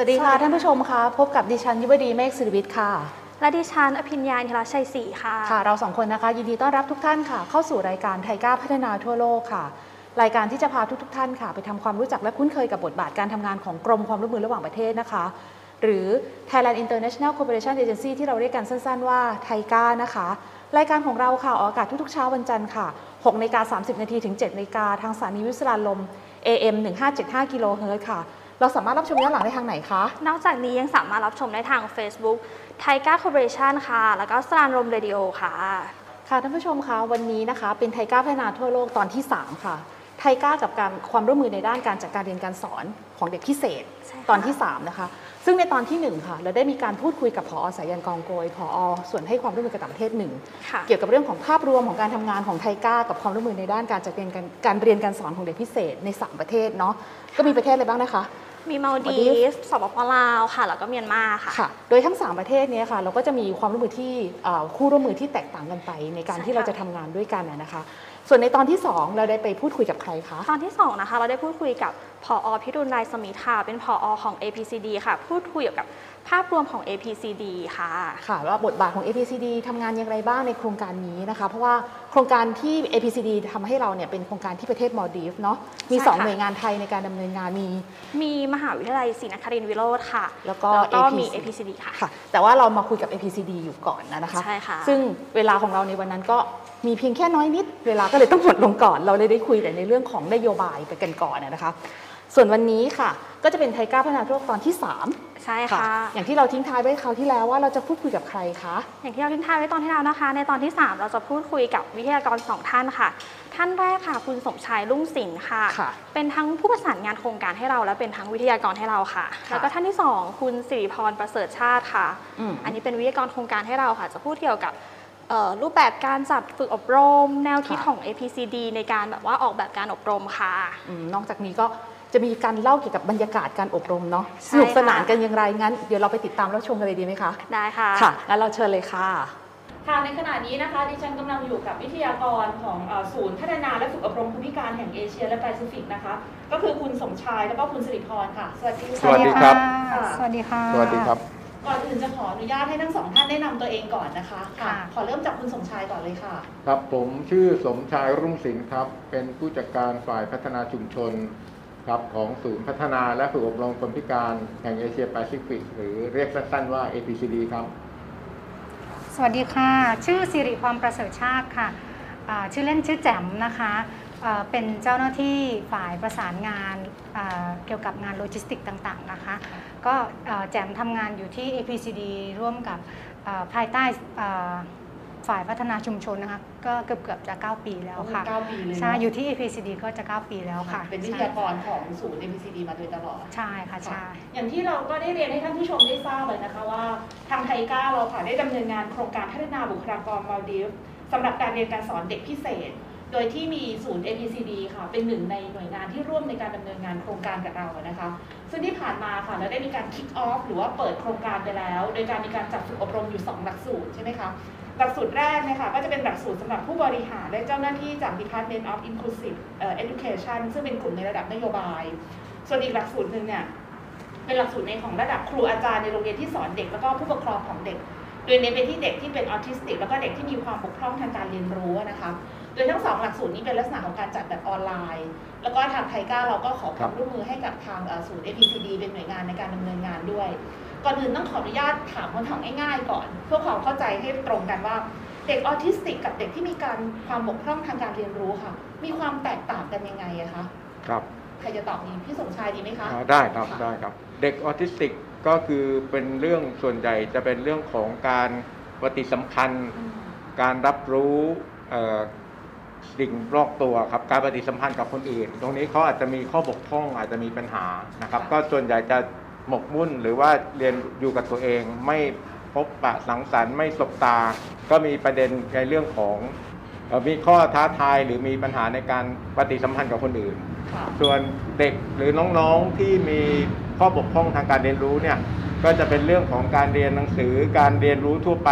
สวัสดีค่ะท่านผู้ชมค่ะพบกับดิฉันยุวดีเมฆศิริวิทย์ค่ะและดิฉันอภิญญาอินทรชัยศรีค่ะค่ะเราสองคนนะคะยินดีต้อนรับทุกท่านค่ะเข้าสู่รายการไทก้าพัฒนาทั่วโลกค่ะรายการที่จะพาทุกท่านค่ะไปทำความรู้จักและคุ้นเคยกับบทบาทการทำงานของกรมความร่วมมือระหว่างประเทศนะคะหรือ Thailand International Cooperation Agency ที่เราเรียกกันสั้นๆว่าไทก้านะคะรายการของเราค่ะออกอากาศทุกๆเช้าวันจันทร์ค่ะ 6:30 น.ถึง 7:00 น.ทางสถานีวิทยุลม AM 1575 กิโลเฮิรตซ์ค่ะเราสามารถรับชมย้อนหลังได้ทางไหนคะนอกจากนี้ยังสามารถรับชมได้ทาง Facebook TICA Collaboration ค่ะแล้วก็ Starroom Radio ค่ะค่ะท่านผู้ชมคะวันนี้นะคะเป็น TICA พัฒนาทั่วโลกตอนที่ 3 ค่ะ TICA กับการความร่วมมือในด้านการจัดการเรียนการสอนของเด็กพิเศษตอนที่ 3 นะคะซึ่งในตอนที่ 1 ค่ะเราได้มีการพูดคุยกับผอ.สายัญ กองโกยผอ.ส่วนให้ความร่วมมือกับต่างประเทศ 1เกี่ยวกับเรื่องของภาพรวมของการทำงานของ TICA กับความร่วมมือในด้านการจัดการเรียนการสอนของเด็กพิเศษใน 3 ประเทศเนาะก็มีประเทศอะไรบ้างนะคะมีมาดีฟสปป.ลาวค่ะแล้วก็เมียนมาค่ะโดยทั้ง3ประเทศนี้ค่ะเราก็จะมีความร่วมมือที่คู่ร่วมมือที่แตกต่างกันไปในการที่เราจะทำงานด้วยกันนะคะส่วนในตอนที่2เราได้ไปพูดคุยกับใครคะตอนที่2นะคะเราได้พูดคุยกับผอ.พิรุณ รายสมิทธิ์ค่ะเป็นผอ.ของ APCD ค่ะพูดคุยเกี่ยวกับภาพรวมของ APCD ค่ะค่ะว่าบทบาทของ APCD ทำงานอย่างไรบ้างในโครงการนี้นะคะเพราะว่าโครงการที่ APCD ทำให้เราเนี่ยเป็นโครงการที่ประเทศมอลดีฟเนาะมี2หน่วยงานไทยในการดำเนินงานมีมหาวิทยาลัยศรีนครินทร์วิโรจน์ค่ะแล้วก็มี APCD ค่ะแต่ว่าเรามาคุยกับ APCD อยู่ก่อนนะคะใช่ค่ะซึ่งเวลาของเราในวันนั้นก็มีเพียงแค่น้อยนิดเวลาก็เลยต้องหมดลงก่อนเราเลยได้คุยแต่ในเรื่องของนโยบายไปกันก่อนนะคะส่วนวันนี้ค่ะก็จะเป็นไทก้าพัฒนาทั่วโลกตอนที่ 3 ใช่ค่ะอย่างที่เราทิ้งท้ายไว้คราวที่แล้วว่าเราจะพูดคุยกับใครคะอย่างที่เราทิ้งท้ายไว้ตอนที่แล้วนะคะในตอนที่ 3 เราจะพูดคุยกับวิทยากร 2 ท่านค่ะท่านแรกค่ะคุณสมชายรุ่งสิงห์ค่ะเป็นทั้งผู้ประสานงานโครงการให้เราและเป็นทั้งวิทยากรให้เราค่ะแล้วก็ท่านที่ 2 คุณสิริพรประเสริฐชาติค่ะอันนี้เป็นวิทยากรโครงการให้เราค่ะจะพูดเกี่ยวกับรูปแบบการจัดฝึกอบรมแนวคิดของ APCD ในการแบบว่าออกแบบการอบรมค่ะนอกจากนี้ก็จะมีการเล่าเกี่ยวกับบรรยากาศการอบรมเนาะสนุกสนานกันอย่างไรงั้นเดี๋ยวเราไปติดตามรับชมกันเลยดีไหมคะได้ค่ะค่ะงั้นเราเชิญเลยค่ะค่ะในขณะนี้นะคะดิฉันกำลังอยู่กับวิทยากรของศูนย์พัฒนาและฝึกอบรมผู้พิการแห่งเอเชียและแปซิฟิกนะคะก็คือคุณสมชายและก็คุณสิริพรค่ะสวัสดีค่ะสวัสดีครับสวัสดีค่ะสวัสดีครับก่อนอื่นจะขออนุญาตให้ทั้งสองท่านแนะนำตัวเองก่อนนะคะค่ะขอเริ่มจากคุณสมชายก่อนเลยค่ะครับผมชื่อสมชายรุ่งสิงห์ครับเป็นผู้จัดการฝ่ายพัฒนาชุมชนครับของศูนย์พัฒนาและฝึกอบรมคนพิการแห่งเอเชียแปซิฟิกหรือเรียกสั้นๆว่า APCD ครับสวัสดีค่ะชื่อสิริพรประเสริฐชาติค่ะชื่อเล่นชื่อแจ่มนะคะเป็นเจ้าหน้าที่ฝ่ายประสานงานเกี่ยวกับงานโลจิสติกต่างๆนะคะก็แจ่มทำงานอยู่ที่ APCD ร่วมกับภายใต้ฝ่ายพัฒนาชุมชนนะคะก็เกือบจะ9ปีแล้วค่ะ9ปีเลยใช่อยู่ที่ APCD ก็จะ9ปีแล้วค่ะเป็นวิทยากรของศูนย์ APCD มาโดยตลอดใช่ค่ะใช่อย่างที่เราก็ได้เรียนให้ท่านผู้ชมได้ทราบเลยนะคะว่าทางไทก้าเราค่ะได้ดำเนินงานโครงการพัฒนาบุคลากรมัลติสำหรับการเรียนการสอนเด็กพิเศษโดยที่มีศูนย์ APCD ค่ะเป็นหนึ่งในหน่วยงานที่ร่วมในการดำเนินงานโครงการกับเรานะคะซึ่งที่ผ่านมาค่ะเราได้มีการ kick off หรือว่าเปิดโครงการไปแล้วโดยการมีการจัดฝึกอบรมอยู่2หลักสูตรใช่ไหมคะหลักสูตรแรกนะคะก็จะเป็นหลักสูตรสำหรับผู้บริหารและเจ้าหน้าที่จาก Department of Inclusive Education ซึ่งเป็นกลุ่มในระดับนโยบายส่วนอีกหลักสูตรหนึ่งเนี่ยเป็นหลักสูตรในของระดับครูอาจารย์ในโรงเรียนที่สอนเด็กแล้วก็ผู้ปกครองของเด็กโดยเน้นไปที่เด็กที่เป็นออทิสติกแล้วก็เด็กที่มีความบกพร่องทางการเรียนรู้นะคะโดยทั้ง2หลักสูตรนี้เป็นลักษณะของการจัดแบบออนไลน์แล้วก็ทางไทก้าเราก็ขอความร่วมมือให้กับทางศูนย์ APCD เป็นหน่วยงานในการดำเนินงานด้วยก่อนอื่นต้องขออนุญาตถามคำถามง่ายๆก่อนเพื่อความเข้าใจให้ตรงกันว่าเด็กออทิสติกกับเด็กที่มีการความบกพร่องทางการเรียนรู้ค่ะมีความแตกต่างกันยังไงคะครับใครจะตอบดีพี่สมชายดีไหมคะได้ครับได้ครับเด็กออทิสติกก็คือเป็นเรื่องส่วนใหญ่จะเป็นเรื่องของการปฏิสัมพันธ์การรับรู้สิ่งรอบตัวครับการปฏิสัมพันธ์กับคนอื่นตรงนี้เขาอาจจะมีข้อบกพร่องอาจจะมีปัญหานะครับก็ส่วนใหญ่จะหมกมุ่นหรือว่าเรียนอยู่กับตัวเองไม่พบปะสังสรรค์ไม่สบตาก็มีประเด็นในเรื่องของมีข้อท้าทายหรือมีปัญหาในการปฏิสัมพันธ์กับคนอื่นส่วนเด็กหรือน้องๆที่มีข้อบกพร่องทางการเรียนรู้เนี่ยก็จะเป็นเรื่องของการเรียนหนังสือการเรียนรู้ทั่วไป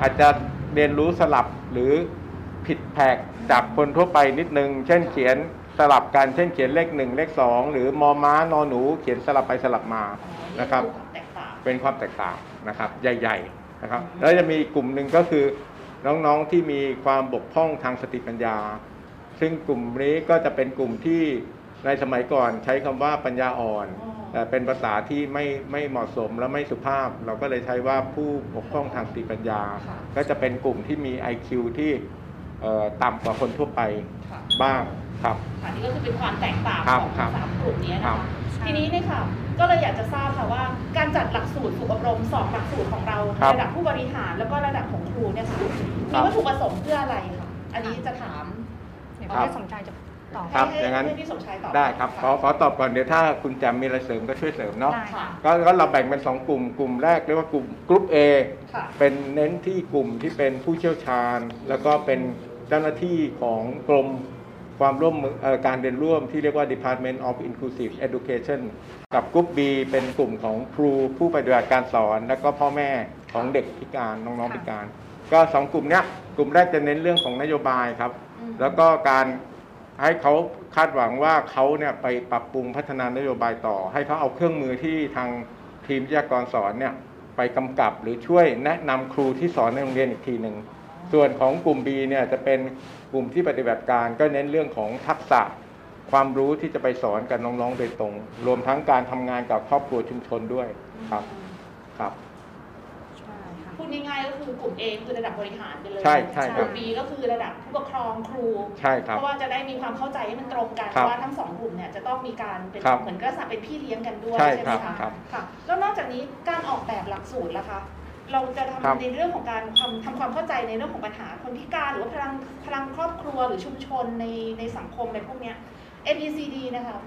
อาจจะเรียนรู้สลับหรือผิดแผกจากคนทั่วไปนิดนึงเช่นเขียน สลับกันเช่นเขียนเลข1เลข2หรือมอม้านอนหนูเขียนสลับไปสลับมานะครับเป็นความแตกต่างนะครับใหญ่ๆนะครับแล้วจะมีกลุ่มหนึ่งก็คือน้องๆที่มีความบกพร่องทางสติปัญญาซึ่งกลุ่มนี้ก็จะเป็นกลุ่มที่ในสมัยก่อนใช้คำว่าปัญญาอ่อนแต่เป็นภาษาที่ไม่เหมาะสมและไม่สุภาพเราก็เลยใช้ว่าผู้บกพร่องทางสติปัญญาก็จะเป็นกลุ่มที่มี IQ ที่ต่ำกว่าคนทั่วไปบ้างครับอันนี้ก็คือเป็นความแตกต่างของสามกลุ่มนี้นะคะทีนี้นี่ค่ะก็เลยอยากจะทราบค่ะว่าการจัดหลักสูตรฝึกอบรมสอบหลักสูตรของเราระดับผู้บริหารแล้วก็ระดับของครูเนี่ยค่ะมีวัตถุประสงค์เพื่ออะไรคะอันนี้จะถามให้สมชายจะตอบครับอย่างนั้นได้ครับขอตอบก่อนเดี๋ยวถ้าคุณแจมมีอะไรเสริมก็ช่วยเสริมเนาะก็เราแบ่งเป็น2กลุ่มกลุ่มแรกเรียกว่ากลุ่มกลุ่ม A เป็นเน้นที่กลุ่มที่เป็นผู้เชี่ยวชาญแล้วก็เป็นเจ้าหน้าที่ของกรมความร่วมมือการเรียนร่วมที่เรียกว่า Department of Inclusive Education กับกลุ่ม B เป็นกลุ่มของครูผู้ปฏิบัติการสอนและก็พ่อแม่ของเด็กพิการน้องๆพิการก็2กลุ่มเนี้ยกลุ่มแรกจะเน้นเรื่องของนโยบายครับแล้วก็การให้เขาคาดหวังว่าเขาเนี่ยไปปรับปรุงพัฒนานโยบายต่อให้เขาเอาเครื่องมือที่ทางทีมวิทยากรสอนเนี่ยไปกำกับหรือช่วยแนะนำครูที่สอนในโรงเรียนอีกทีหนึ่งส่วนของกลุ่ม B เนี่ยจะเป็นกลุ่มที่ปฏิบัติการก็เน้นเรื่องของทักษะความรู้ที่จะไปสอนกับน้องๆโดยตรงรวมทั้งการทำงานกับครอบครัวชุมชนด้วยครับครับพูดง่ายๆก็คือกลุ่ม A คือระดับบริหารไปเลยกลุ่ม B ก็คือระดับผู้ปกครองครูเพราะว่าจะได้มีความเข้าใจให้มันตรงกันว่าทั้ง2กลุ่มเนี่ยจะต้องมีการเป็นเหมือนก็จะเป็นพี่เลี้ยงกันด้วยใช่ไหมคะค่ะแล้วนอกจากนี้การออกแบบหลักสูตรล่ะคะเราจะทำในเรื่องของการทำความเข้าใจในเรื่องของปัญหาคนพิการหรือว่าพลังครอบครัวหรือชุมชนในสังคมในพวกเนี้ย APCD นะคะ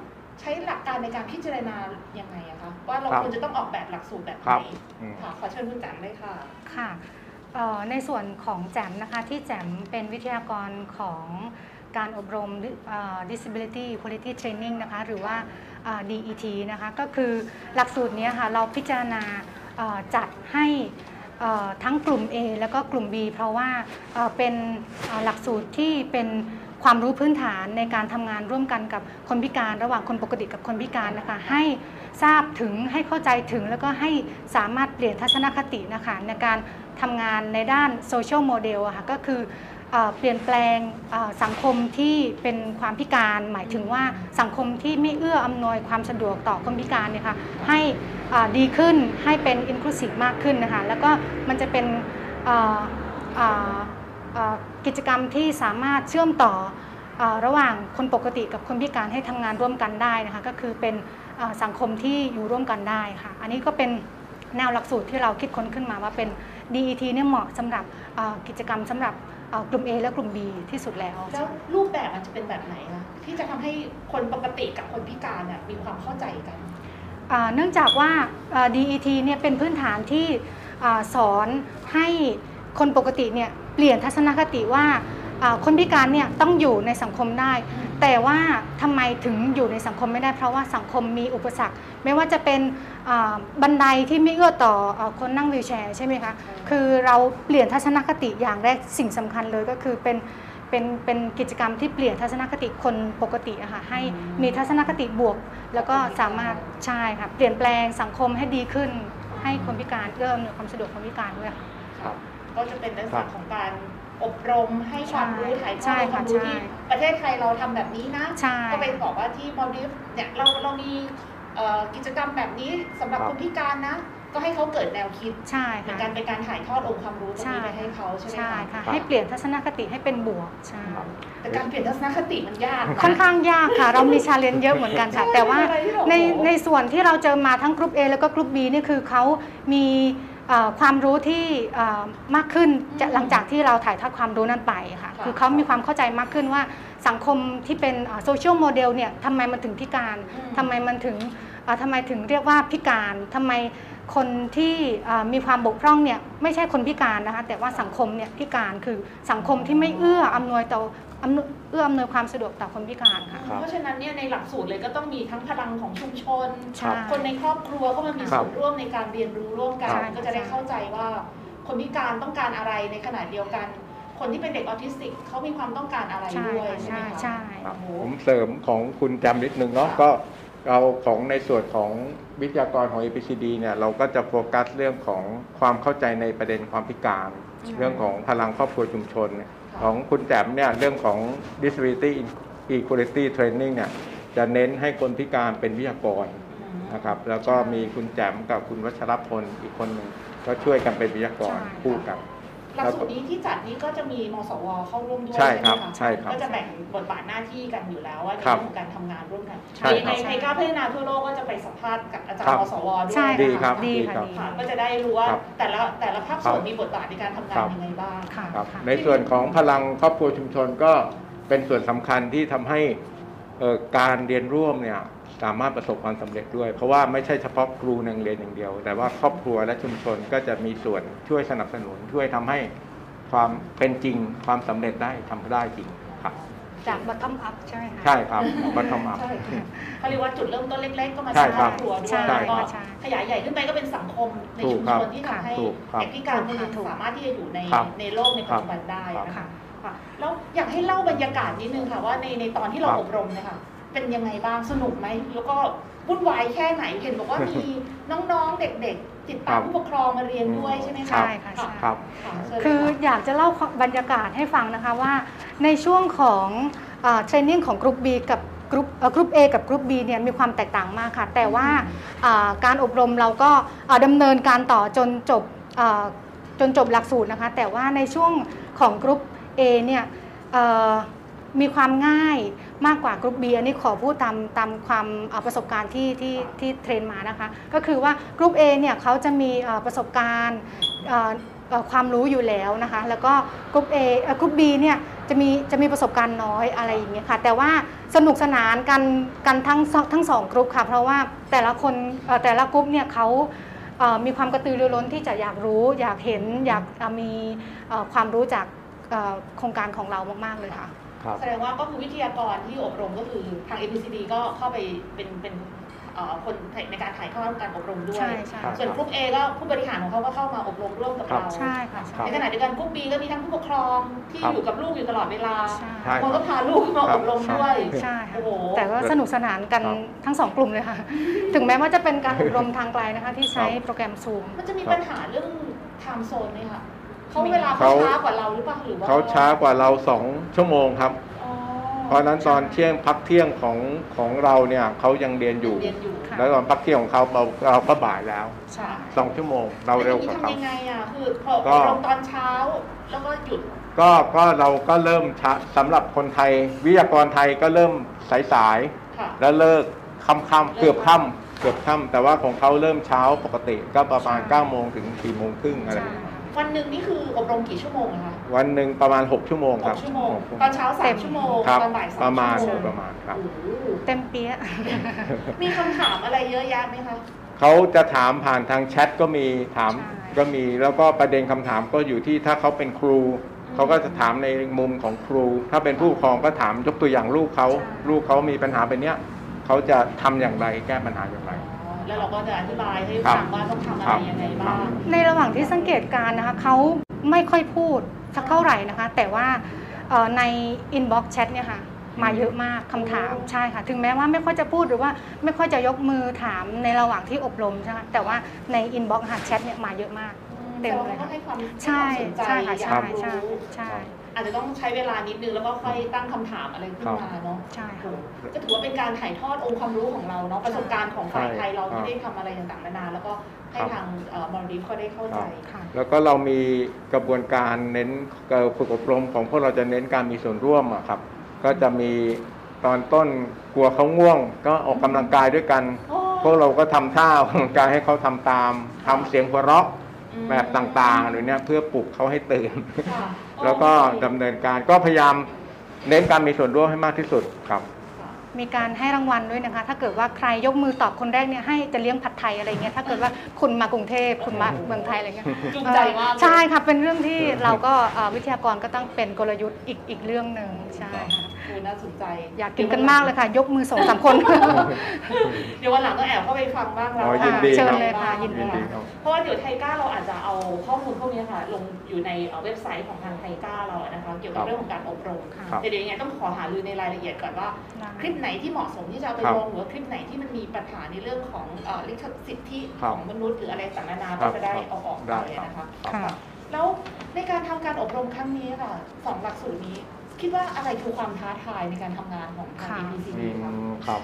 ใช้หลักการในการพิจารณาอย่างไรคะว่าเราควรจะต้องออกแบบหลักสูตรแบบไหนค่ะขอเชิญคุณแจมได้ค่ะค่ะในส่วนของแจมนะคะที่แจมเป็นวิทยากรของการอบรม Disability Equality Training นะคะหรือว่า DET นะคะก็คือหลักสูตรนี้ค่ะเราพิจารณาจัดให้ทั้งกลุ่ม A แล้วก็กลุ่ม B เพราะว่าเป็นหลักสูตรที่เป็นความรู้พื้นฐานในการทำงานร่วมกันกับคนพิการระหว่างคนปกติกับคนพิการนะคะให้ทราบถึงให้เข้าใจถึงแล้วก็ให้สามารถเปลี่ยนทัศนคตินะคะในการทำงานในด้าน Social Model ค่ะก็คือเปลี่ยนแปลงสังคมที่เป็นความพิการหมายถึงว่าสังคมที่ไม่เอื้ออำนวยความสะดวกต่อคนพิการเนี่ยค่ะให้ดีขึ้นให้เป็น Inclusive มากขึ้นนะคะแล้วก็มันจะเป็นกิจกรรมที่สามารถเชื่อมต่อระหว่างคนปกติกับคนพิการให้ทำงานร่วมกันได้นะคะก็คือเป็นสังคมที่อยู่ร่วมกันได้ค่ะอันนี้ก็เป็นแนวหลักสูตรที่เราคิดค้นขึ้นมาว่าเป็น DET เนี่ยเหมาะสำหรับกิจกรรมสำหรับกลุ่ม A และกลุ่ม B ที่สุดแล้วแล้วรูปแบบมันจะเป็นแบบไหนคะที่จะทำให้คนปกติกับคนพิการมีความเข้าใจกันเนื่องจากว่า DET เนี่ยเป็นพื้นฐานที่สอนให้คนปกติเนี่ยเปลี่ยนทัศนคติว่าคนพิการเนี่ยต้องอยู่ในสังคมได้แต่ว่าทำไมถึงอยู่ในสังคมไม่ได้เพราะว่าสังคมมีอุปสรรคไม่ว่าจะเป็นบันไดที่ไม่เอื้อต่อคนนั่งวีลแชร์ใช่ไหมคะคือเราเปลี่ยนทัศนคติอย่างแรกสิ่งสำคัญเลยก็คือเป็นกิจกรรมที่เปลี่ยนทัศนคติคนปกติอะค่ะให้มีทัศนคติบวกแล้วก็สามารถใช่ค่ะเปลี่ยนแปลงสังคมให้ดีขึ้นให้คนพิการเอื้ออำนวยความสะดวกคนพิการด้วยค่ะก็จะเป็นลักษณะของการอบรมให้ความรู้ถ่ายทอดความรู้ที่ประเทศไทยเราทำแบบนี้นะก็เป็นบอกว่าที่มอลดิฟเนี่ยเรามีกิจกรรมแบบนี้สำหรับคนพิการนะก็ให้เขาเกิดแนวคิดในการเป็นการถ่ายทอดองค์ความรู้ตรงนี้ไปให้เขาใช่ไหมคะให้เปลี่ยนทัศนคติให้เป็นบวกแต่การเปลี่ยนทัศนคติมันยากค่อนข้างยากค่ะเรามีชาเลนจ์เยอะเหมือนกันค่ะแต่ว่าในส่วนที่เราเจอมาทั้งกลุ่ม A แล้วก็กลุ่ม B นี่คือเขามีความรู้ที่มากขึ้นหลังจากที่เราถ่ายทอดความรู้นั้นไปค่ะคือเขามีความเข้าใจมากขึ้นว่าสังคมที่เป็นโซเชียลโมเดลเนี่ยทำไมมันถึงพิการทำไมถึงเรียกว่าพิการทำไมคนที่มีความบกพร่องเนี่ยไม่ใช่คนพิการนะคะแต่ว่าสังคมเนี่ยพิการคือสังคมที่ไม่เอื้ออำนวยต่ออำนวยความสะดวกต่อคนพิการค่ะเพราะฉะนั้นเนี่ยในหลักสูตรเลยก็ต้องมีทั้งพลังของชุมชนคนในครอบครัวก็มามีส่วนร่วมในการเรียนรู้ร่วมกันก็จะได้เข้าใจว่าคนพิการต้องการอะไรในขณะเดียวกัน คนที่เป็นเด็กออทิสติกเขามีความต้องการอะไรด้วยใช่ไหมคะใช่ผมเสริมของคุณจำนิดนึงเนาะก็เราของในส่วนของวิทยากรของ APCD เนี่ยเราก็จะโฟกัสเรื่องของความเข้าใจในประเด็นความพิการเรื่องของพลังครอบครัวชุมชนของคุณแจมเนี่ยเรื่องของ Disability Equality Training เนี่ยจะเน้นให้คนพิการเป็นวิทยากรนะครับแล้วก็มีคุณแจมกับคุณวัชรพลอีกคนหนึ่งก็ช่วยกันเป็นวิทยากรคู่กันหลักสูตรนี้ที่จัดนี้ก็จะมีมสว.เข้าร่วมด้วยใช่ไหมคะก็จะแบ่งบทบาทหน้าที่กันอยู่แล้วว่าในเรื่องของการทำงานร่วมกันในTICAพัฒนาทั่วโลกก็จะไปสัมภาษณ์กับอาจารย์มสว.ด้วยดีครับดีค่ะก็จะได้รู้ว่าแต่ละภาคส่วนมีบทบาทในการทำงานยังไงบ้างในส่วนของพลังครอบครัวชุมชนก็เป็นส่วนสำคัญที่ทำให้การเรียนร่วมเนี่ยสามารถประสบความสำเร็จด้วยเพราะว่าไม่ใช่เฉพาะครูนักเรียนอย่างเดียวแต่ว่าครอบครัวและชุมชนก็จะมีส่วนช่วยสนับสนุนช่วยทำให้ความเป็นจริงความสำเร็จได้ทำได้จริงครับจากบอททอมอัพใช่ไหมคะใช่ครับบอททอมอัพเขาเรียกว่าจุดเริ่มต้นเล็กๆก็มาจากครอบครัวด้วยแล้วก็ขยายใหญ่ขึ้นไปก็เป็นสังคมในชุมชนที่ทำให้เด็กพิการสามารถที่จะอยู่ในโลกในปัจจุบันได้นะคะแล้วอยากให้เล่าบรรยากาศนิดนึงค่ะว่าในตอนที่เราอบรมนะคะเป็นยังไงบ้างสนุกไหมแล้วก็วุ่นวายแค่ไหนเห็นบอกว่ามีน้องๆเด็กๆติดตามผู้ปกครองมาเรียนด้วยใช่ไหมคะใช่ค่ะใช่ครับคืออยากจะเล่าบรรยากาศให้ฟังนะคะว่าในช่วงของเทรนนิ่งของกลุ่ม B กับกลุ่ม A กับกลุ่ม B เนี่ยมีความแตกต่างมากค่ะแต่ว่าการอบรมเราก็ดำเนินการต่อจนจบหลักสูตรนะคะแต่ว่าในช่วงของกลุ่ม A เนี่ยมีความง่ายมากกว่ากรุ๊ป B อันนี้ขอพูดตามความประสบการณ์ที่เทรนมานะคะก็คือว่ากรุ๊ป A เนี่ยเขาจะมีประสบการณ์ความรู้อยู่แล้วนะคะแล้วก็กรุ๊ป A กรุ๊ป B เนี่ยจะมีประสบการณ์น้อยอะไรอย่างเงี้ยค่ะแต่ว่าสนุกสนานกันทั้งสองกรุ๊ปค่ะเพราะว่าแต่ละกรุ๊ปเนี่ยเขามีความกระตือรือร้นที่จะอยากรู้อยากเห็นอยากมีความรู้จากโครงการของเรามากๆเลยค่ะแสดงว่าก็คือวิทยากรที่อบรมก็คือทาง APCD ก็เข้าไปเป็นคนในการถ่ายทอดการอบรมด้วยส่วนกลุ่ม A ก็ผู้บริหารของเขาก็เข้ามาอบรมร่วมกับเราในขณะเดียวกันกลุ่ม B ก็มีทั้งผู้ปกครองที่อยู่กับลูกอยู่ตลอดเวลาคนก็พาลูกมาอบรมด้วยแต่ว่าสนุกสนานกันทั้งสองกลุ่มเลยค่ะถึงแม้ว่าจะเป็นการอบรมทางไกลนะคะที่ใช้โปรแกรม Zoom มันจะมีปัญหาเรื่องไทม์โซนไหมคะเขาเวลาเขาช้ากว่าเราหรือเปล่าหรือว่าเขาช้ากว่าเรา2 ชั่วโมงครับเพราะนั้นตอนเที่ยงพักเที่ยงของเราเนี่ยเขายังเรียนอยู่แล้วตอนพักเที่ยงของเขาเราก็บ่ายแล้ว2 ชั่วโมงเราเร็วกว่าเขาทำยังไงอ่ะคือพอเราตอนเช้าแล้วก็หยุดก็เราก็เริ่มสำหรับคนไทยวิทยากรไทยก็เริ่มสายๆแล้วเลิกค่ำๆเกือบค่ำแต่ว่าของเขาเริ่มเช้าปกติก็ประมาณ9 โมงถึง4 โมงครึ่งอะไรวันหนึ่งนี่คืออบรมกี่ชั่วโมงคะวันหนึ่งประมาณ6 ชั่วโมงครับตอนเช้า3 ชั่วโมงตอนบ่าย3 ชั่วโมงประมาณครับเต็มเปี้ยมีคำถามอะไรเยอะแยะไหมคะเขาจะถามผ่านทางแชทก็มีถามก็มีแล้วก็ประเด็นคำถามก็อยู่ที่ถ้าเขาเป็นครูเขาก็จะถามในมุมของครูถ้าเป็นผู้ปกครองก็ถามยกตัวอย่างลูกเขามีปัญหาแบบนี้เขาจะทำอย่างไรแก้ปัญหาอย่างไรแล้วเราก็จะอธิบายให้ฟังว่าต้องทำอะไรยังไงบ้างในระหว่างที่สังเกตการนะคะเขาไม่ค่อยพูดสักเท่าไหร่นะคะแต่ว่าใน inbox chat เนี่ยค่ะมาเยอะมากคำถามใช่ค่ะถึงแม้ว่าไม่ค่อยจะพูดหรือว่าไม่ค่อยจะยกมือถามในระหว่างที่อบรมใช่ไหมแต่ว่าใน inbox ค่ะแชทเนี่ยมาเยอะมากเต็มเลยค่ะใช่ใช่ค่ะใช่ใช่อาจจะต้องใช้เวลานิดนึงแล้วก็ค่อยตั้งคำถามอะไรขึ้นมาเนาะใช่ค่ะก็ถือว่าเป็นการถ่ายทอดองค์ความรู้ของเราเนาะประสบการณ์ของฝ่ายไทยเราที่ได้ทำอะไรต่างๆนานาแล้วก็ให้ทางมอลลีฟเขาได้เข้าใจแล้วก็เรามีกระบวนการเน้นฝึกอบรมของพวกเราจะเน้นการมีส่วนร่วมครับก็จะมีตอนต้นกลัวเขาง่วงก็ออกกำลังกายด้วยกันพวกเราก็ทำท่าออกกำลังกายให้เขาทำตามทำเสียงหัวเราะแบบต่างๆหรือเนี่ยเพื่อปลุกเขาให้ตื่นแล้วก็ดำเนินการก็พยายามเน้นการมีส่วนร่วมให้มากที่สุดครับมีการให้รางวัลด้วยนะคะถ้าเกิดว่าใครยกมือตอบคนแรกเนี่ยให้จะเลี้ยงผัดไทยอะไรเงี้ยถ้าเกิดว่าคุณมากรุงเทพคุณมาเมืองไทยอะไรเงี้ยจุใจมากใช่ค่ะเป็นเรื่องที่เราก็วิทยากรก็ต้องเป็นกลยุทธ์อีกเรื่องหนึ่งใช่ค่ะ น่าสนใจอยากกินกันมากเลยค่ะยกมือส่งสามคนเดี๋ยววันหลังก็แอบเข้าไปฟังบ้างแล้วค่ะเชิญเลยค่ะยินดีเพราะว่าเดี๋ยวไทก้าเราอาจจะเอาข้อมูลพวกนี้ค่ะลงอยู่ในเว็บไซต์ของทางไทก้าเรานะคะเกี่ยวกับเรื่องของการอบรมแต่เดี๋ยวยังไงต้องขอหารือในรายละเอียดก่อนว่าคลิปไหนที่เหมาะสมที่จะไปลงหรือว่าคลิปไหนที่มันมีปัญหาในเรื่องของสิทธิของมนุษย์หรืออะไรต่างๆนานาจะได้ออกไปนะคะแล้วในการทำการอบรมครั้งนี้ค่ะสองหลักสูตรนี้คิดว่าอะไรคือความท้าทายในการทำงานของทาง APCD ครับ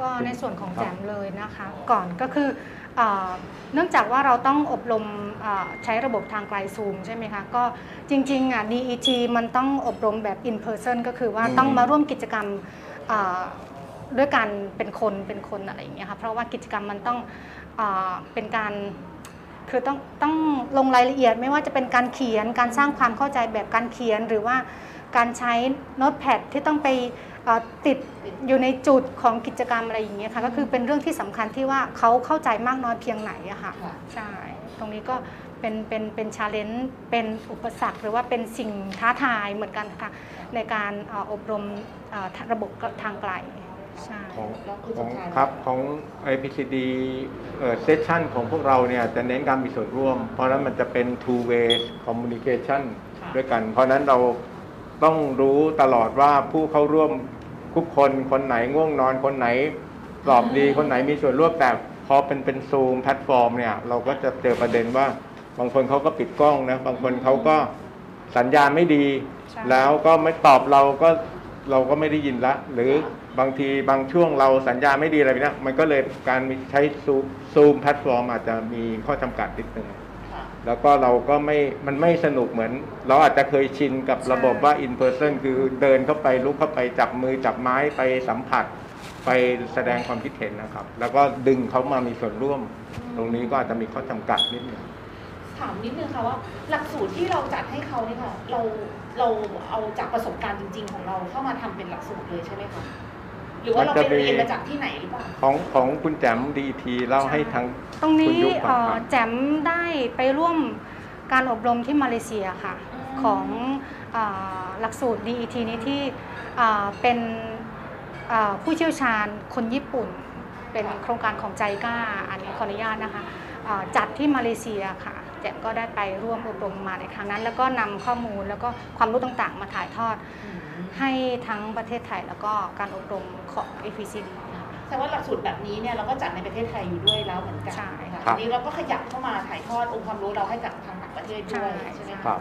ก็ในส่วนของแจมเลยนะคะก่อนก็คือเนื่องจากว่าเราต้องอบรมใช้ระบบทางไกลซูมใช่ไหมคะก็จริงๆอ่ะ DET มันต้องอบรมแบบ in person ก็คือว่าต้องมาร่วมกิจกรรมด้วยกันเป็นคนอะไรอย่างเงี้ยค่ะเพราะว่ากิจกรรมมันต้องเป็นการคือต้องลงรายละเอียดไม่ว่าจะเป็นการเขียนการสร้างความเข้าใจแบบการเขียนหรือว่าการใช้โน้ตแพดที่ต้องไปติดอยู่ในจุดของกิจกรรมอะไรอย่างเงี้ยค่ะก็คือเป็นเรื่องที่สำคัญที่ว่าเขาเข้าใจมากน้อยเพียงไหนอะค่ะใช่ตรงนี้ก็เป็น challenge เป็นอุปสรรคหรือว่าเป็นสิ่งท้าทายเหมือนกันค่ะในการอบรมระบบทางไกลของ APCD เซสชันของพวกเราเนี่ยจะเน้นการมีส่วนร่วมเพราะนั้นมันจะเป็น two way communication ด้วยกันเพราะนั้นเราต้องรู้ตลอดว่าผู้เข้าร่วมทุกคนคนไหนง่วงนอนคนไหนตอบดีคนไหนมีส่วนร่วมแต่พอเป็นซูมแพลตฟอร์มเนี่ยเราก็จะเจอประเด็นว่าบางคนเขาก็ปิดกล้องนะบางคนเขาก็สัญญาณไม่ดีแล้วก็ไม่ตอบเราก็ไม่ได้ยินละหรือบางทีบางช่วงเราสัญญาไม่ดีอะไรนะมันก็เลยการใช้ซูมแพลตฟอร์มอาจจะมีข้อจำกัดนิดนึงแล้วก็เราก็มันไม่สนุกเหมือนเราอาจจะเคยชินกับระบบว่า in person คือเดินเข้าไปลุกเข้าไปจับมือจับไม้ไปสัมผัสไปแสดงความคิดเห็นนะครับแล้วก็ดึงเขามามีส่วนร่วมตรงนี้ก็อาจจะมีข้อจำกัดนิดนึงถามนิดนึงค่ะว่าหลักสูตรที่เราจัดให้เขาเนี่ยค่ะเราเอาจากประสบการณ์จริงๆของเราเข้ามาทำเป็นหลักสูตรเลยใช่ไหมคะหรือว่าเราไปเรียนมาจากที่ไหนหรือเปล่าของคุณแจมดีทีเล่าให้ทั้งตรงนี้แจมได้ไปร่วมการอบรมที่มาเลเซียค่ะของหลักสูตร DET นี้ที่เป็นผู้เชี่ยวชาญคนญี่ปุ่นเป็นโครงการของใจก้าอันนี้ขออนุญาตนะคะจัดที่มาเลเซียค่ะแจมก็ได้ไปร่วมอบรมมาในครั้งนั้นแล้วก็นำข้อมูลแล้วก็ความรู้ต่างๆมาถ่ายทอดให้ทั้งประเทศไทยแล้วก็การอบรมของ APCD นะคะแต่ว่าหลักสูตรแบบนี้เนี่ยเราก็จัดในประเทศไทยอยู่ด้วยแล้วเหมือนกันใช่ค่ะทีนี้เราก็ขยับเข้ามาถ่ายทอดองค์ความรู้เราให้กับทางต่างประเทศด้วยใช่ไหมครับ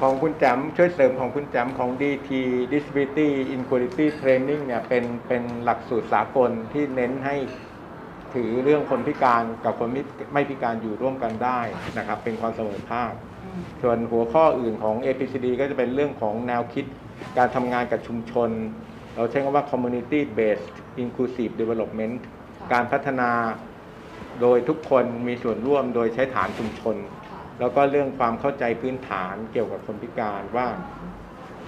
ของคุณแจมช่วยเสริมของคุณแจมของ DT Disability Equality Training เนี่ยเป็นหลักสูตรสากลที่เน้นให้ถือเรื่องคนพิการกับคนไม่พิการอยู่ร่วมกันได้นะครับเป็นความเสมอภาคส่วนหัวข้ออื่นของ APCD ก็จะเป็นเรื่องของแนวคิดการทำงานกับชุมชนเราใช้คำว่า Community Based Inclusive Development การพัฒนาโดยทุกคนมีส่วนร่วมโดยใช้ฐานชุมชนแล้วก็เรื่องความเข้าใจพื้นฐานเกี่ยวกับคนพิการว่า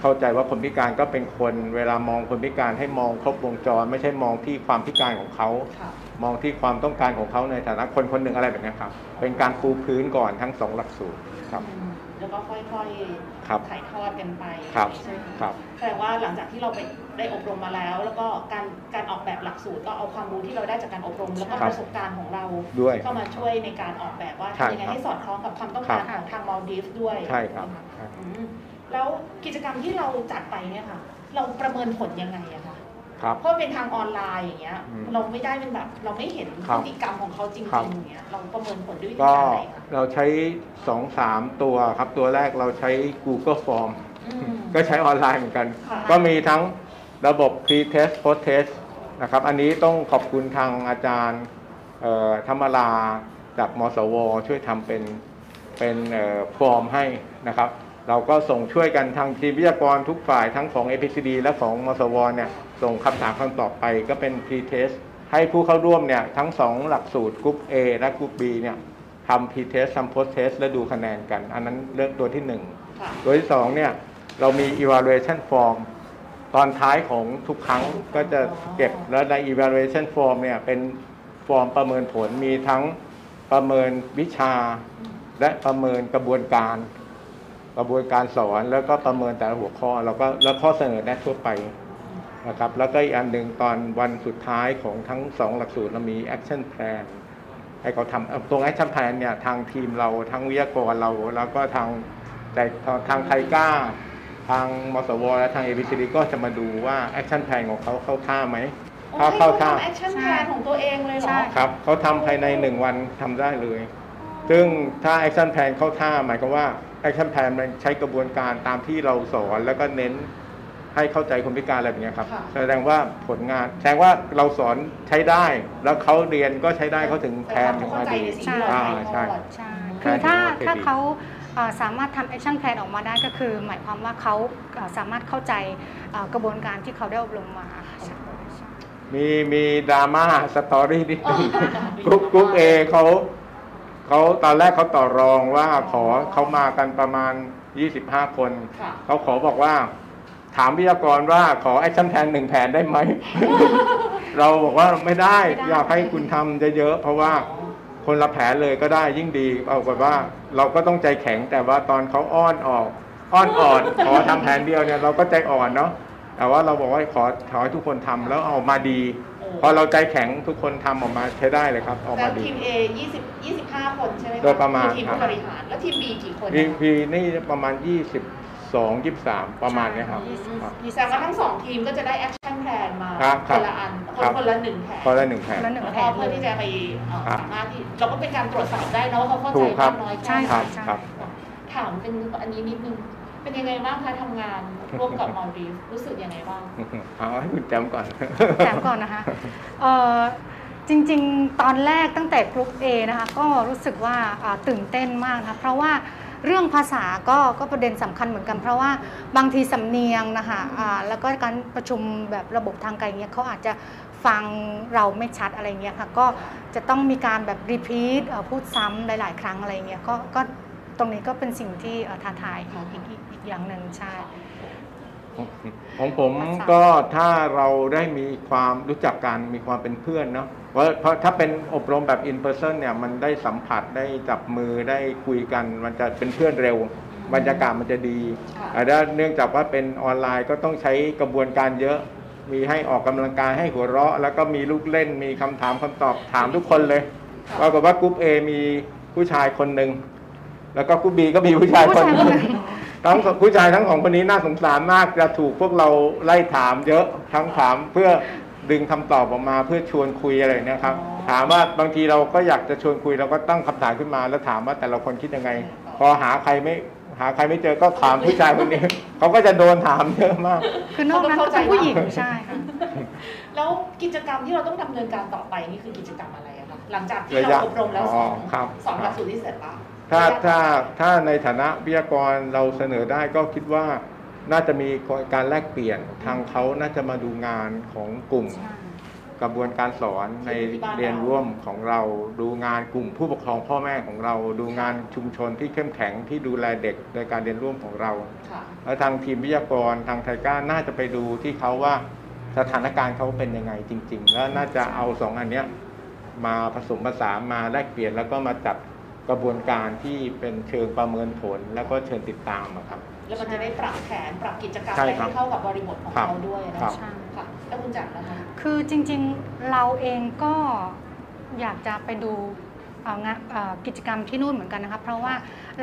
เข้าใจว่าคนพิการก็เป็นคนเวลามองคนพิการให้มองครบวงจรไม่ใช่มองที่ความพิการของเขามองที่ความต้องการของเขาในฐานะคนคนหนึ่งอะไรแบบนี้ครับเป็นการปูพื้นก่อนทั้งสองหลักสูตรครับแล้วก็ค่อยๆถ่ายทอดกันไปใช่ไหมครับแต่ว่าหลังจากที่เราไปได้อบรมมาแล้วแล้วก็การออกแบบหลักสูตรก็เอาความรู้ที่เราได้จากการอบรมแล้วก็ประสบการณ์ของเราเข้ามาช่วยในการออกแบบว่ายังไงให้สอดคล้องกับความต้องการของทางมัลดิฟด้วยใช่ครับแล้วกิจกรรมที่เราจัดไปเนี่ยค่ะเราประเมินผลยังไงอะคะเพราะเป็นทางออนไลน์อย่างเงี้ยเราไม่ได้เป็นแบบเราไม่เห็นพฤติกรรมของเขาจริงๆอย่างเงี้ยเราประเมินผลด้วยวิธีการไหนเราใช้ 2-3 ตัวครับตัวแรกเราใช้ Google Form ก็ใช้ออนไลน์เหมือนกันก็มีทั้งระบบ Pre-test Post-test นะครับอันนี้ต้องขอบคุณทางอาจารย์ธรรมราจากมสวช่วยทำเป็นฟอร์มให้นะครับเราก็ส่งช่วยกันทางทีมวิทยากรทุกฝ่ายทั้งของ APCD และของมสวเนี่ยส่งคำถามคำตอบไปก็เป็น Pre-test ให้ผู้เข้าร่วมเนี่ยทั้ง2หลักสูตรกลุ่ม A และกลุ่ม B เนี่ยทำ Pre-test ทำ Post-test และดูคะแนนกันอันนั้นเลือกตัวที่1ตัวที่2เนี่ยเรามี Evaluation Form ตอนท้ายของทุกครั้งก็จะเก็บแล้วใน Evaluation Form เนี่ยเป็นฟอร์มประเมินผลมีทั้งประเมินวิชาและประเมินกระบวนการสอนแล้วก็ประเมินแต่ละหัวข้อแล้วก็ข้อเสนอแนะทั่วไป นะครับแล้วก็อีกอันหนึ่งตอนวันสุดท้ายของทั้ง2หลักสูตรเรามีแอคชั่นแพลนให้เขาทำตรงแอคชั่นแพลนเนี่ยทางทีมเราทั้งวิทยากรเราแล้วก็ทางไทก้าทางมสวและทาง APCD ก็จะมาดูว่าแอคชั่นแพลนของเขาเข้าท่าไหมเขาเข้าท่าแอคชั่นแพลนของตัวเองเลยเหรอครับเขาทำภายใน1วันทำได้เลยซึ่งถ้าแอคชั่นแพลนเข้าท่าหมายความว่าแอคชั่นแพลนมันใช้กระบวนการตามที่เราสอนแล้วก็เน้นให้เข้าใจคนพิการอะไรแบบนี้ครับแสดงว่าผลงานแสดงว่าเราสอนใช้ได้แล้วเขาเรียนก็ใช้ได้เขาถึงแพลนของเขาดีใช่ใช่คือถ้าเขาสามารถทำแอคชั่นแพลนออกมาได้ก็คือหมายความว่าเขาสามารถเข้าใจกระบวนการที่เขาได้อบรมมามีดราม่าสตอรี่นิดนึงกุ๊กเอเขาตอนแรกเขาต่อรองว่าขอเขามากันประมาณ25คนเขาขอบอกว่าถามวิทยากรว่าขอแอคชั่นแพลน1แผนได้ไหม เราบอกว่าไม่ได้อยากให้คุณทำเยอะๆเพราะว่าคนละแผนเลยก็ได้ยิ่งดีเอาแบบว่าเราก็ต้องใจแข็งแต่ว่าตอนเขาอ้อนขอทำแผนเดียวเนี่ยเราก็ใจอ่อนเนาะแต่ว่าเราบอกว่าขอให้ทุกคนทำแล้วเอามาดีพอเราใจแข็งทุกคนทำออกมาใช้ได้เลยครับออกมาดีทีม A 25คนใช่ไหมโดยประมาณทีมผู้บริหารแล้วทีม B กี่คน B นี่ประมาณ22-23ประมาณนี้ครับแสดงว่าทั้ง2ทีมก็จะได้แอคชั่นแพลนมาคนละอันคนละหนึ่งแผนเพื่อที่จะไปสามารถที่เราก็เป็นการตรวจสอบได้นะว่าเขาเข้าใจมากน้อยแค่ไหนถามเป็นอันนี้นิดนึงเป็นยังไงบ้างคะทำงานร่วมกับมอลดีฟรู้สึกยังไงบ้างเอาให้คุณแจมก่อนนะคะจริงๆตอนแรกตั้งแต่กลุ่ม A นะคะก็รู้สึกว่าตื่นเต้นมากนะเพราะว่าเรื่องภาษาก็ประเด็นสำคัญเหมือนกันเพราะว่าบางทีสำเนียงนะคะแล้วก็การประชุมแบบระบบทางไกลเงี้ยเขาอาจจะฟังเราไม่ชัดอะไรเงี้ยค่ะก็จะต้องมีการแบบรีพีทพูดซ้ำหลายๆครั้งอะไรเงี้ยก็ตรงนี้ก็เป็นสิ่งที่ท้าทายอีกอย่างหนึ่งใช่ของผมก็ถ้าเราได้มีความรู้จักกันมีความเป็นเพื่อนเนาะเพราะถ้าเป็นอบรมแบบ in person เนี่ยมันได้สัมผัสได้จับมือได้คุยกันมันจะเป็นเพื่อนเร็วบรรยากาศมันจะดีแต่เนื่องจากว่าเป็นออนไลน์ก็ต้องใช้กระบวนการเยอะมีให้ออกกำลังกายให้หัวเราะแล้วก็มีลูกเล่นมีคำถามคำตอบถามทุกคนเลยปรากฏว่ากลุ่ม A มีผู้ชายคนหนึ่งแล้วก็กลุ่ม B ก็มีผู้ชายคนหนึ่งทั้งผู้ชายทั้งของคนนี้น่าสงสารมากจะถูกพวกเราไล่ถามเยอะทั้งถามเพื่อดึงคำตอบออกมาเพื่อชวนคุยอะไรนะครับถามว่าบางทีเราก็อยากจะชวนคุยเราก็ตั้งคำถามขึ้นมาแล้วถามว่าแต่ละคนคิดยังไงพอหาใครไม่เจอก็ถามผู้ชายคนนี้เขาก็จะโดนถามเยอะมากคือนอกนั้นเขาเป็นผู้หญิงใช่ค่ะแล้วกิจกรรมที่เราต้องดำเนินการต่อไปนี่คือกิจกรรมอะไรคะหลังจากที่เราอบรมแล้วสองหลักสูตรที่เสร็จแล้วถ้าในฐานะวิทยากรเราเสนอได้ก็คิดว่าน่าจะมีการแลกเปลี่ยนทางเขาน่าจะมาดูงานของกลุ่มกระบวนการสอนในเรียนร่วมของเราดูงานกลุ่มผู้ปกครองพ่อแม่ของเราดูงานชุมชนที่เข้มแข็งที่ดูแลเด็กในการเรียนร่วมของเราแล้วทางทีมวิทยากรทางไทก้าน่าจะไปดูที่เขาว่าสถานการณ์เขาเป็นยังไงจริงๆแล้วน่าจะเอา2อันนี้มาผสมผสานมาแลกเปลี่ยนแล้วก็มาจัดกระบวนการที่เป็นเชิงประเมินผลแล้วก็เชิงติดตามครับแล้วมันจะได้ปรับแผนปรับกิจกรรมให้เข้ากับบริบทของเราด้วยนะคะค่ะแล้วคุณจักรนะคะคือจริงๆเราเองก็อยากจะไปดูกิจกรรมที่นู่นเหมือนกันนะคะเพราะว่า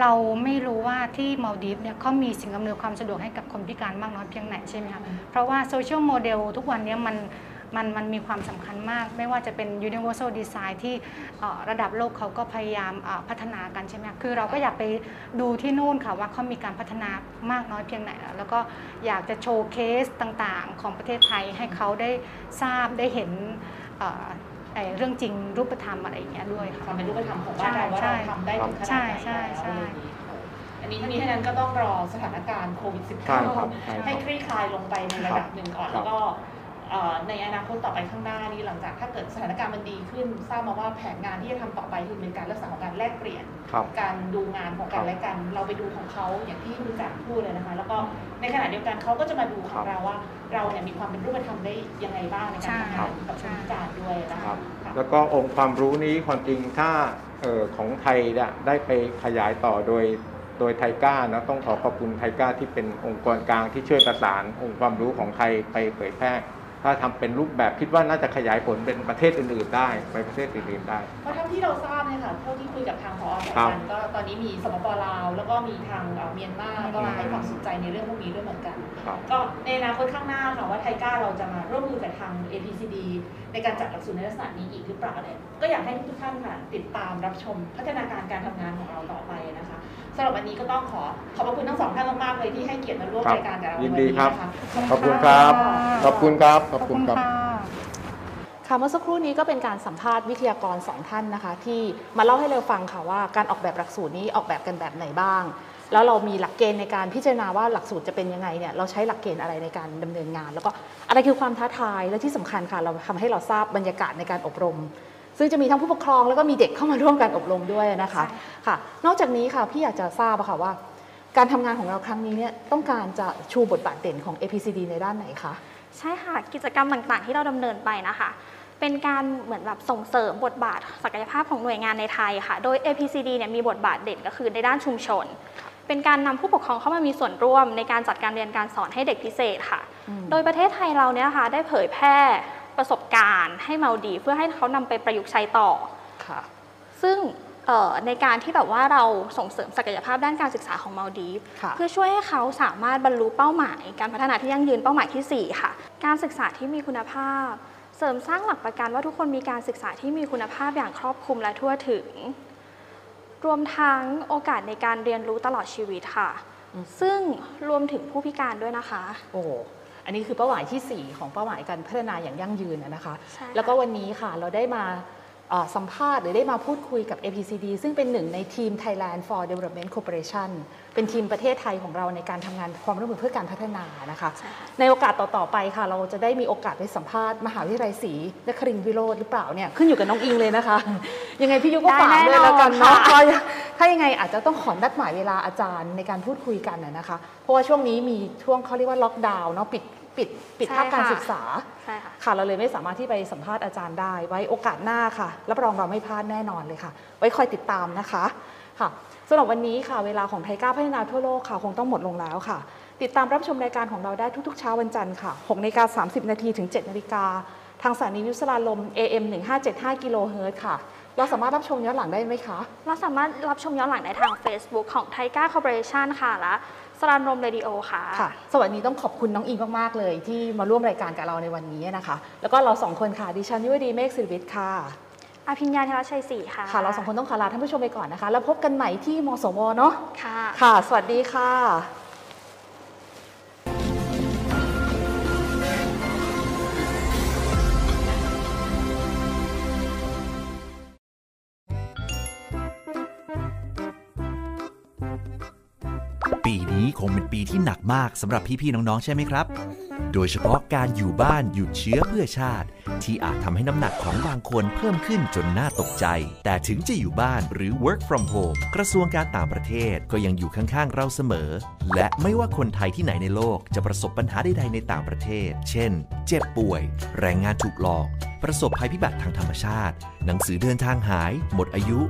เราไม่รู้ว่าที่มัลดีฟเนี่ยเขามีสิ่งอำนวยความสะดวกให้กับคนพิการมากน้อยเพียงไหนใช่ไหมคะเพราะว่าโซเชียลโมเดลทุกวันนี้มันมีความสำคัญมากไม่ว่าจะเป็น universal design ที่ระดับโลกเขาก็พยายามพัฒนากันใช่ไหมคือเราก็อยากไปดูที่นู่นค่ะว่าเขามีการพัฒนามากน้อยเพียงไหนแล้วก็อยากจะโชว์เคสต่างๆของประเทศไทยให้เขาได้ทราบได้เห็นเรื่องจริงรูปธรรมอะไรอย่างเงี้ยด้วยค่ะความเป็นรูปธรรมของบ้านเราว่าเราทำได้ถึงขนาดไหนอันนี้ท่านั้นก็ต้องรอสถานการณ์โควิด -19 ให้คลี่คลายลงไปในระดับหนึ่งก่อนแล้วก็ในอนาคตต่อไปข้างหน้านี้หลังจากถ้าเกิดสถานการณ์มันดีขึ้นทราบมาว่าแผนงานที่จะทำต่อไปคือเป็นการลักษณะของการแลกเปลี่ยนการดูงานของกันและกันเราไปดูของเขาอย่างที่คุณจักรพูดเลยนะคะแล้วก็ในขณะเดียวกันเขาก็จะมาดูของเราว่าเราเนี่ยมีความเป็นรูปธรรมได้ยังไงบ้างในการทำงานกับผู้พิการด้วยนะคะแล้วก็องค์ความรู้นี้ความจริงถ้าของไทยได้ไปขยายต่อโดย โดยไทก้านะต้องขอขอบคุณไทก้าที่เป็นองค์กรกลางที่ช่วยประสานองค์ความรู้ของไทยไปเผยแพร่ถ้าทำเป็นรูปแบบคิดว่าน่าจะขยายผลเป็นประเทศอื่นๆได้ไปประเทศอื่นๆได้เพราะเท่าที่เราทราบเนี่ยค่ะเท่าที่คุยกับทางผอ.กันก็ตอนนี้มีสปป.ลาวแล้วก็มีทางเมียนมาก็ให้ความสนใจในเรื่องพวกนี้ด้วยเหมือนกันก็ในอนาคตข้างหน้าค่ะว่าไทก้าเราจะมาร่วมมือกับทาง APCD ในการจัดหลักสูตรในลักษณะนี้อีกหรือเปล่าเนี่ยก็อยากให้ทุกท่านค่ะติดตามรับชมพัฒนาการการทำงานของเราต่อไปนะคะสำหรับวันนี้ก็ต้องขอบคุณทั้งสองท่านมากๆเลยที่ให้เกียรติมาร่วมรายการกับเราวันนี้นะคะขอบคุณครับขอบคุณครับขอบคุณครับค่ะเมื่อสักครู่นี้ก็เป็นการสัมภาษณ์วิทยากรสองท่านนะคะที่มาเล่าให้เราฟังค่ะว่าการออกแบบหลักสูตรนี้ออกแบบกันแบบไหนบ้างแล้วเรามีหลักเกณฑ์ในการพิจารณาว่าหลักสูตรจะเป็นยังไงเนี่ยเราใช้หลักเกณฑ์อะไรในการดำเนินงานแล้วก็อะไรคือความท้าทายและที่สำคัญค่ะเราทำให้เราทราบบรรยากาศในการอบรมซึ่งจะมีทั้งผู้ปกครองแล้วก็มีเด็กเข้ามาร่วมกันอบรมด้วยนะคะค่ะนอกจากนี้ค่ะพี่อยากจะทราบค่ะว่าการทำงานของเราครั้งนี้เนี่ยต้องการจะชูบทบาทเด่นของ APCD ในด้านไหนคะใช่ค่ะกิจกรรมต่างๆที่เราดำเนินไปนะคะเป็นการเหมือนแบบส่งเสริมบทบาทศักยภาพของหน่วยงานในไทยค่ะโดย APCD เนี่ยมีบทบาทเด่นก็คือในด้านชุมชนเป็นการนำผู้ปกครองเข้ามามีส่วนร่วมในการจัดการเรียนการสอนให้เด็กพิเศษค่ะโดยประเทศไทยเราเนี่ยนะคะได้เผยแพร่ประสบการณ์ให้มาดีเพื่อให้เขานำไปประยุกต์ใช้ต่อค่ะซึ่งในการที่แบบว่าเราส่งเสริมศักยภาพด้านการศึกษาของมาดีฟเพื่อช่วยให้เขาสามารถบรรลุเป้าหมายการพัฒนาที่ยั่งยืนเป้าหมายที่4ค่ะการศึกษาที่มีคุณภาพเสริมสร้างหลักประกันว่าทุกคนมีการศึกษาที่มีคุณภาพอย่างครอบคลุมและทั่วถึงรวมทั้งโอกาสในการเรียนรู้ตลอดชีวิตค่ะซึ่งรวมถึงผู้พิการด้วยนะคะโอ้อันนี้คือเป้าหมายที่4ของเป้าหมายการพัฒนาอย่างยั่งยืนนะคะแล้วก็วันนี้ค่ะเราได้มาสัมภาษณ์หรือได้มาพูดคุยกับ APCD ซึ่งเป็นหนึ่งในทีม Thailand for Development Cooperation เป็นทีมประเทศไทยของเราในการทำงานความร่วมมือเพื่อการพัฒนานะคะในโอกาสต่อๆไปค่ะเราจะได้มีโอกาสได้สัมภาษณ์มหาวิทยาลัยศรีนครินทร์วิโรจน์หรือเปล่าเนี่ยขึ้นอยู่กับน้องอิงเลยนะคะยังไงพี่ยุก็ฝากด้วยแล้วกันเนาะถ้ายังไงอาจจะต้องขอนัดหมายเวลาอาจารย์ในการพูดคุยกันนะคะเพราะว่าช่วงนี้มีช่วงเขาเรียกว่าล็อกดาวน์เนาะปิดภาคการศึกษาค่ะเราเลยไม่สามารถที่ไปสัมภาษณ์อาจารย์ได้ไว้โอกาสหน้าค่ะรับรองเราไม่พลาดแน่นอนเลยค่ะไว้คอยติดตามนะคะค่ะสำหรับวันนี้ค่ะเวลาของไทก้าพัฒนาทั่วโลกค่ะคงต้องหมดลงแล้วค่ะติดตามรับชมรายการของเราได้ทุกๆเช้าวันจันทร์ค่ะ 6:30 น.ถึง 7:00 น.ทางสถานีวิทยุสารลม AM 1575 กิโลเฮิรตซ์ค่ะเราสามารถรับชมย้อนหลังได้ไหมคะเราสามารถรับชมย้อนหลังได้ทาง Facebook ของ TICA Collaboration ค่ะและStarroom Radio ค่ะสวัสดีต้องขอบคุณน้องอิงมากๆเลยที่มาร่วมรายการกับเราในวันนี้นะคะแล้วก็เรา2คนค่ะดิฉันยุวดีเมฆศิริวิทย์ค่ะอภิญญาเทวชัยศรีค่ะค่ะเรา2คนต้องขอลาท่านผู้ชมไปก่อนนะคะแล้วพบกันใหม่ที่มสวเนาะค่ะค่ะสวัสดีค่ะปีนี้คงเป็นปีที่หนักมากสำหรับพี่ๆน้องๆใช่ไหมครับโดยเฉพาะการอยู่บ้านหยุดเชื้อเพื่อชาติที่อาจทำให้น้ำหนักของบางคนเพิ่มขึ้นจนน่าตกใจแต่ถึงจะอยู่บ้านหรือ work from home กระทรวงการต่างประเทศก็ยังอยู่ข้างๆเราเสมอและไม่ว่าคนไทยที่ไหนในโลกจะประสบปัญหาใดๆในต่างประเทศเช่นเจ็บป่วยแรงงานถูกหลอกประสบภัยพิบัติทางธรรมชาติหนังสือเดินทางหายหมดอายุ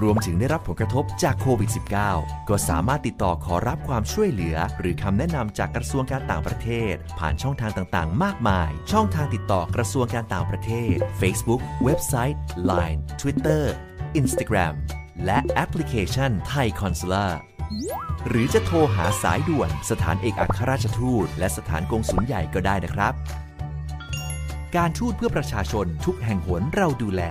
รวมถึงได้รับผลกระทบจากโควิด -19 ก็สามารถติดต่อขอรับความช่วยเหลือหรือคำแนะนำจากกระทรวงการต่างประเทศผ่านช่องทางต่างๆมากมายช่องทางติดต่อกระทรวงการต่างประเทศ Facebook เว็บไซต์ Line Twitter Instagram และแอปพลิเคชัน Thai Consular หรือจะโทรหาสายด่วนสถานเอกอัครราชทูตและสถานกงสุลใหญ่ก็ได้นะครับการทูตเพื่อประชาชนทุกแห่งหนเราดูแล